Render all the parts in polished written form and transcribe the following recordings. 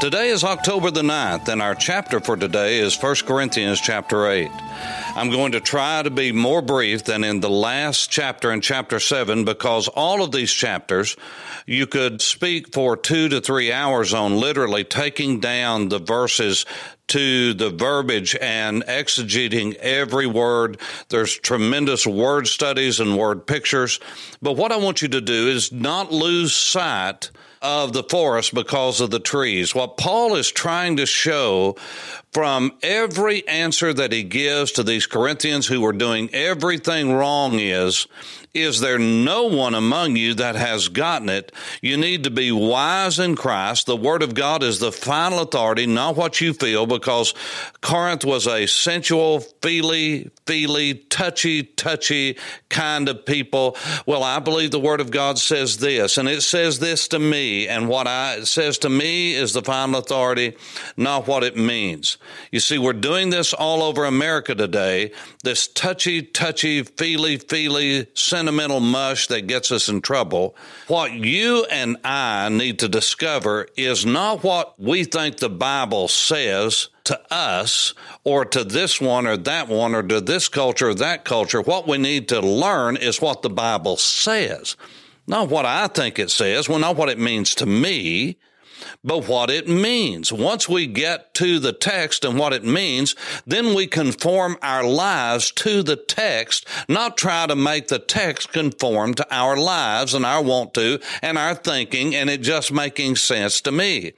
Today is October the 9th, and our chapter for today is 1 Corinthians chapter 8. I'm going to try to be more brief than in the last chapter in chapter 7, because all of these chapters you could speak for 2 to 3 hours on, literally taking down the verses to the verbiage and exegeting every word. There's tremendous word studies and word pictures. But what I want you to do is not lose sight of the forest because of the trees. What Paul is trying to show from every answer that he gives to these Corinthians who were doing everything wrong is there no one among you that has gotten it? You need to be wise in Christ. The Word of God is the final authority, not what you feel, because Corinth was a sensual, feely, touchy kind of people. Well, I believe the Word of God says this, and it says this to me, and what it says to me is the final authority, not what it means. You see, we're doing this all over America today, this touchy, feely, sentimental mush that gets us in trouble. What you and I need to discover is not what we think the Bible says to us, or to this one, or to this culture, or that culture. What we need to learn is what the Bible says, not what I think it says, well, not what it means to me, but what it means. Once we get to the text and what it means, then we conform our lives to the text, not try to make the text conform to our lives and our want to and our thinking and it just making sense to me.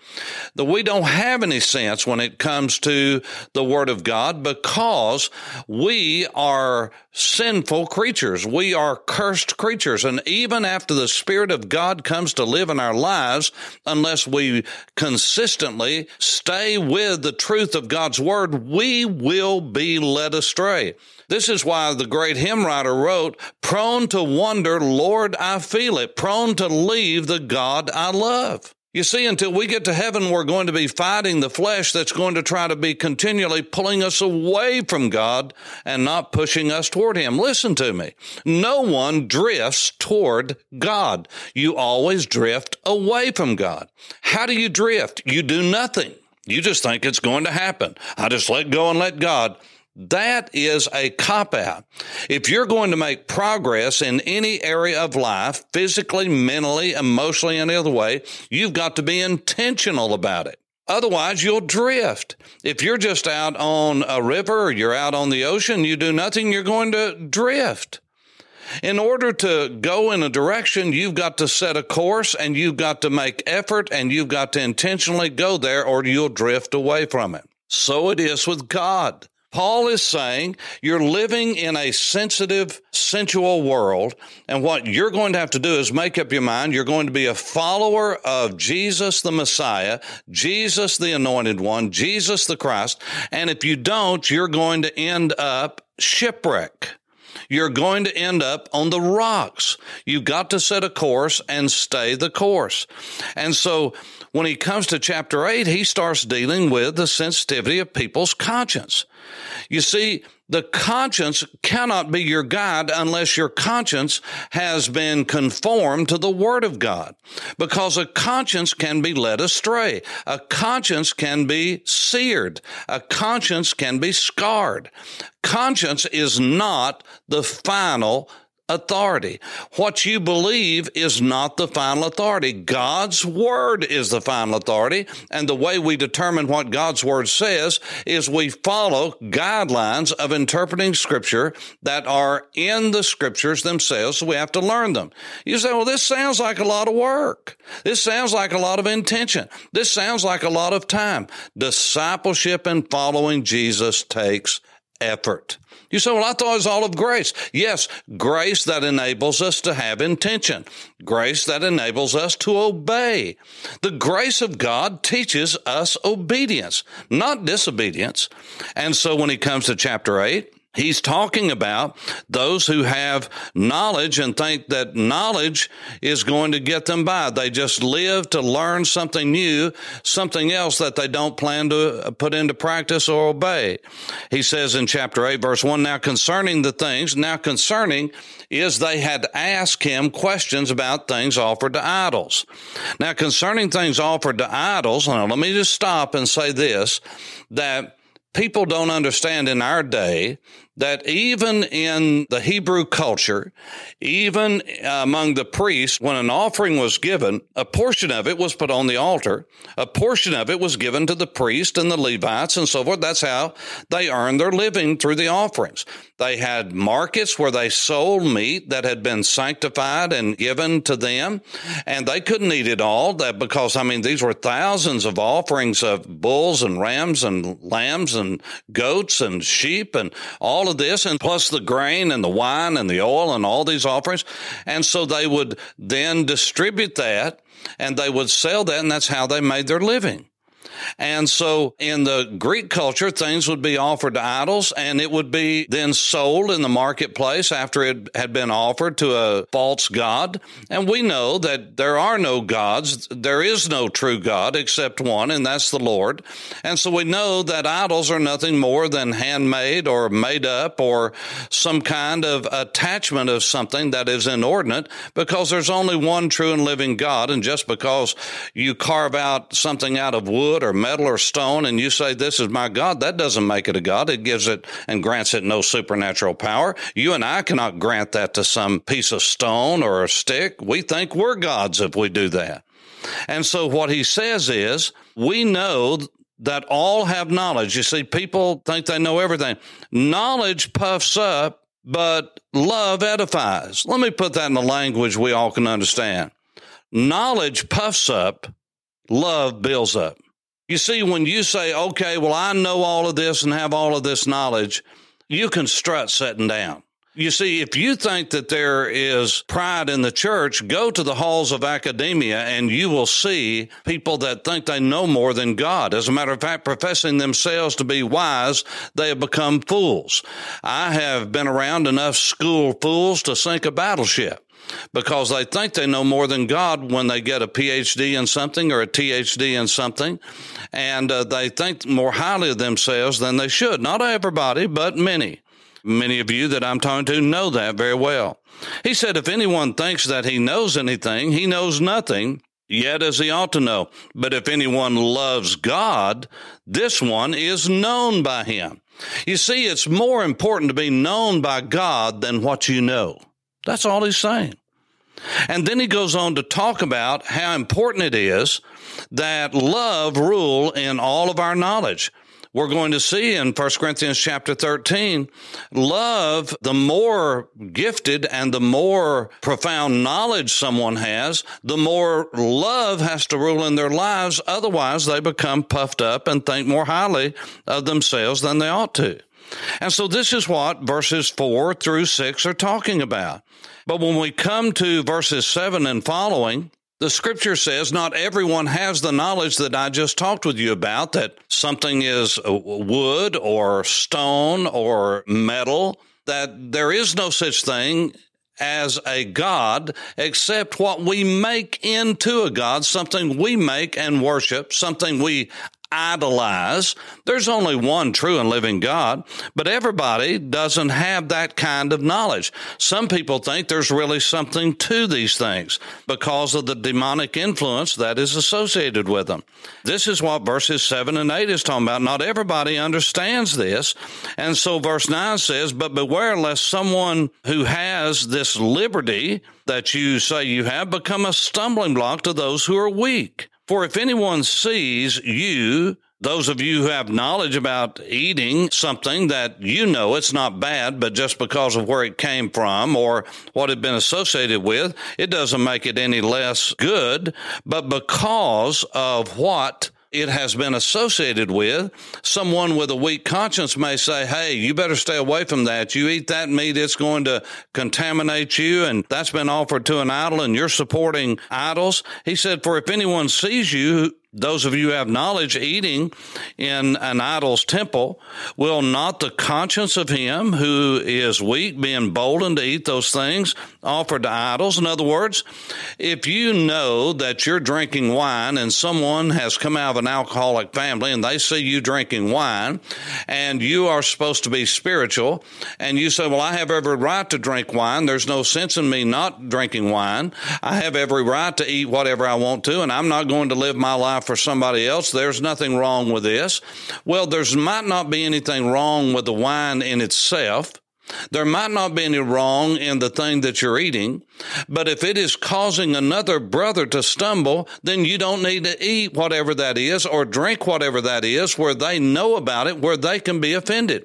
That we don't have any sense when it comes to the Word of God because we are sinful creatures. We are cursed creatures. And even after the Spirit of God comes to live in our lives, unless we consistently stay with the truth of God's Word, we will be led astray. This is why the great hymn writer wrote, "Prone to wonder, Lord, I feel it, prone to leave the God I love." You see, until we get to heaven, we're going to be fighting the flesh that's going to try to be continually pulling us away from God and not pushing us toward Him. Listen to me. No one drifts toward God. You always drift away from God. How do you drift? You do nothing. You just think it's going to happen. I just let go and let God. That is a cop-out. If you're going to make progress in any area of life, physically, mentally, emotionally, any other way, you've got to be intentional about it. Otherwise, you'll drift. If you're just out on a river or you're out on the ocean, you do nothing, you're going to drift. In order to go in a direction, you've got to set a course and you've got to make effort and you've got to intentionally go there or you'll drift away from it. So it is with God. Paul is saying you're living in a sensitive, sensual world, and what you're going to have to do is make up your mind. You're going to be a follower of Jesus the Messiah, Jesus the Anointed One, Jesus the Christ, and if you don't, you're going to end up shipwrecked. You're going to end up on the rocks. You've got to set a course and stay the course. And so when he comes to chapter 8, he starts dealing with the sensitivity of people's conscience. You see, the conscience cannot be your guide unless your conscience has been conformed to the Word of God, because a conscience can be led astray. A conscience can be seared. A conscience can be scarred. Conscience is not the final authority. What you believe is not the final authority. God's Word is the final authority, and the way we determine what God's Word says is we follow guidelines of interpreting Scripture that are in the Scriptures themselves, so we have to learn them. You say, well, this sounds like a lot of work. This sounds like a lot of intention. This sounds like a lot of time. Discipleship and following Jesus takes effort. You say, well, I thought it was all of grace. Yes, grace that enables us to have intention. Grace that enables us to obey. The grace of God teaches us obedience, not disobedience. And so when he comes to chapter 8, he's talking about those who have knowledge and think that knowledge is going to get them by. They just live to learn something new, something else that they don't plan to put into practice or obey. He says in chapter 8, verse 1, now concerning is they had asked him questions about things offered to idols. Now concerning things offered to idols, now let me just stop and say this, that people don't understand in our day that even in the Hebrew culture, even among the priests, when an offering was given, a portion of it was put on the altar. A portion of it was given to the priest and the Levites and so forth. That's how they earned their living, through the offerings. They had markets where they sold meat that had been sanctified and given to them, and they couldn't eat it all, that because, these were thousands of offerings of bulls and rams and lambs and goats and sheep and all of this, and plus the grain and the wine and the oil and all these offerings. And so they would then distribute that, and they would sell that, and that's how they made their living. And so in the Greek culture, things would be offered to idols, and it would be then sold in the marketplace after it had been offered to a false god. And we know that there are no gods. There is no true God except one, and that's the Lord. And so we know that idols are nothing more than handmade or made up or some kind of attachment of something that is inordinate, because there's only one true and living God. And just because you carve out something out of wood or metal or stone, and you say, this is my God, that doesn't make it a God. It gives it and grants it no supernatural power. You and I cannot grant that to some piece of stone or a stick. We think we're gods if we do that. And so what he says is, we know that all have knowledge. You see, people think they know everything. Knowledge puffs up, but love edifies. Let me put that in the language we all can understand. Knowledge puffs up, love builds up. You see, when you say, okay, well, I know all of this and have all of this knowledge, you can strut sitting down. You see, if you think that there is pride in the church, go to the halls of academia and you will see people that think they know more than God. As a matter of fact, professing themselves to be wise, they have become fools. I have been around enough school fools to sink a battleship, because they think they know more than God when they get a Ph.D. in something or a T.H.D. in something, and they think more highly of themselves than they should. Not everybody, but many. Many of you that I'm talking to know that very well. He said, if anyone thinks that he knows anything, he knows nothing, yet as he ought to know. But if anyone loves God, this one is known by him. You see, it's more important to be known by God than what you know. That's all he's saying. And then he goes on to talk about how important it is that love rule in all of our knowledge. We're going to see in 1 Corinthians chapter 13, love, the more gifted and the more profound knowledge someone has, the more love has to rule in their lives. Otherwise, they become puffed up and think more highly of themselves than they ought to. And so this is what verses 4 through 6 are talking about. But when we come to verses 7 and following, the scripture says not everyone has the knowledge that I just talked with you about, that something is wood or stone or metal, that there is no such thing as a God, except what we make into a God, something we make and worship, something we idolize. There's only one true and living God, but everybody doesn't have that kind of knowledge. Some people think there's really something to these things because of the demonic influence that is associated with them. This is what verses 7 and 8 is talking about. Not everybody understands this. And so verse 9 says, but beware lest someone who has this liberty that you say you have become a stumbling block to those who are weak. For if anyone sees you, those of you who have knowledge about eating something that you know it's not bad, but just because of where it came from or what it had been associated with, it doesn't make it any less good, but because of what it has been associated with. Someone with a weak conscience may say, hey, you better stay away from that. You eat that meat, it's going to contaminate you, and that's been offered to an idol, and you're supporting idols. He said, for if anyone sees you, those of you who have knowledge, eating in an idol's temple, will not the conscience of him who is weak be emboldened to eat those things offered to idols? In other words, if you know that you're drinking wine and someone has come out of an alcoholic family and they see you drinking wine and you are supposed to be spiritual and you say, well, I have every right to drink wine. There's no sense in me not drinking wine. I have every right to eat whatever I want to, and I'm not going to live my life for somebody else. There's nothing wrong with this. Well, there's might not be anything wrong with the wine in itself. There might not be any wrong in the thing that you're eating, but if it is causing another brother to stumble, then you don't need to eat whatever that is or drink whatever that is where they know about it, where they can be offended.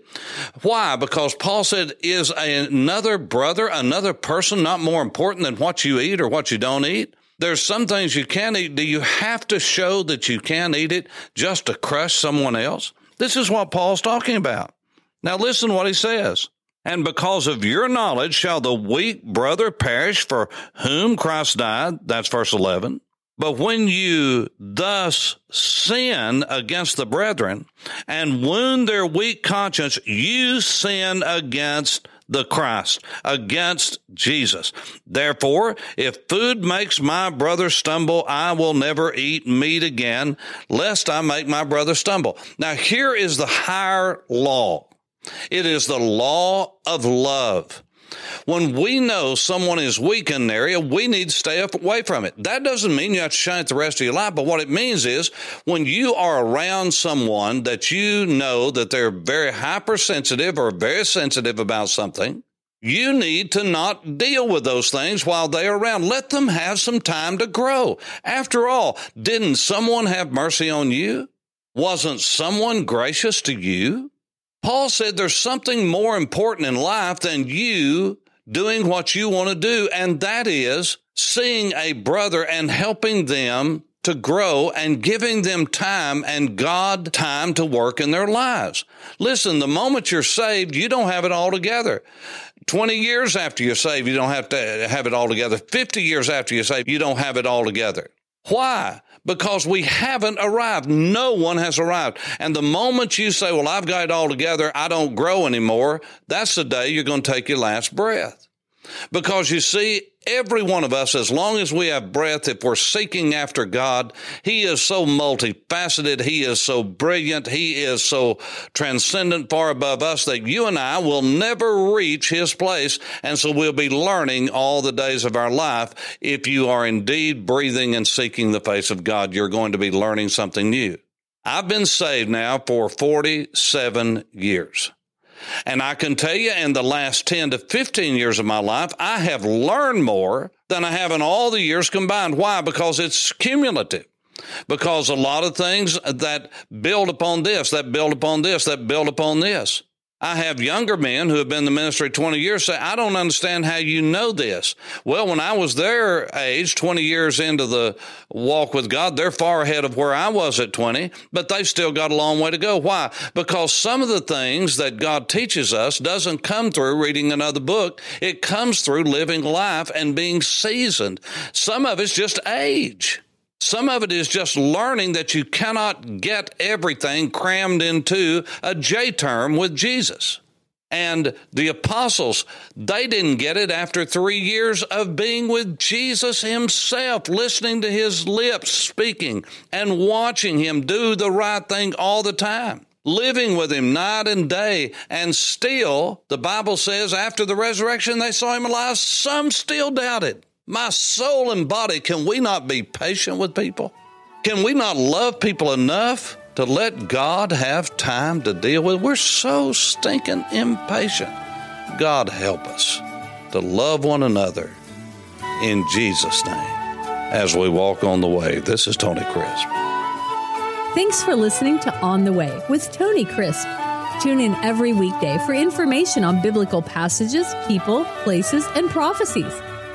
Why? Because Paul said, is another brother, another person not more important than what you eat or what you don't eat? There's some things you can eat. Do you have to show that you can eat it just to crush someone else? This is what Paul's talking about. Now listen what he says. And because of your knowledge shall the weak brother perish for whom Christ died. That's verse 11. But when you thus sin against the brethren and wound their weak conscience, you sin against the Christ, against Jesus. Therefore, if food makes my brother stumble, I will never eat meat again, lest I make my brother stumble. Now, here is the higher law. It is the law of love. When we know someone is weak in an area, we need to stay away from it. That doesn't mean you have to shun it the rest of your life, but what it means is when you are around someone that you know that they're very hypersensitive or very sensitive about something, you need to not deal with those things while they are around. Let them have some time to grow. After all, didn't someone have mercy on you? Wasn't someone gracious to you? Paul said there's something more important in life than you doing what you want to do, and that is seeing a brother and helping them to grow and giving them time and God time to work in their lives. Listen, the moment you're saved, you don't have it all together. 20 years after you're saved, you don't have to have it all together. 50 years after you're saved, you don't have it all together. Why? Because we haven't arrived. No one has arrived. And the moment you say, well, I've got it all together, I don't grow anymore, that's the day you're going to take your last breath. Because you see, every one of us, as long as we have breath, if we're seeking after God, He is so multifaceted, He is so brilliant, He is so transcendent, far above us, that you and I will never reach His place, and so we'll be learning all the days of our life. If you are indeed breathing and seeking the face of God, you're going to be learning something new. I've been saved now for 47 years. And I can tell you in the last 10 to 15 years of my life, I have learned more than I have in all the years combined. Why? Because it's cumulative. Because a lot of things that build upon this, that build upon this, that build upon this. I have younger men who have been in the ministry 20 years say, I don't understand how you know this. Well, when I was their age, 20 years into the walk with God, they're far ahead of where I was at 20, but they've still got a long way to go. Why? Because some of the things that God teaches us doesn't come through reading another book. It comes through living life and being seasoned. Some of it's just age. Some of it is just learning that you cannot get everything crammed into a J-term with Jesus. And the apostles, they didn't get it after 3 years of being with Jesus himself, listening to his lips speaking and watching him do the right thing all the time, living with him night and day. And still, the Bible says, after the resurrection, they saw him alive. Some still doubted. My soul and body, can we not be patient with people? Can we not love people enough to let God have time to deal with? We're so stinking impatient. God help us to love one another in Jesus' name as we walk on the way. This is Tony Crisp. Thanks for listening to On the Way with Tony Crisp. Tune in every weekday for information on biblical passages, people, places, and prophecies.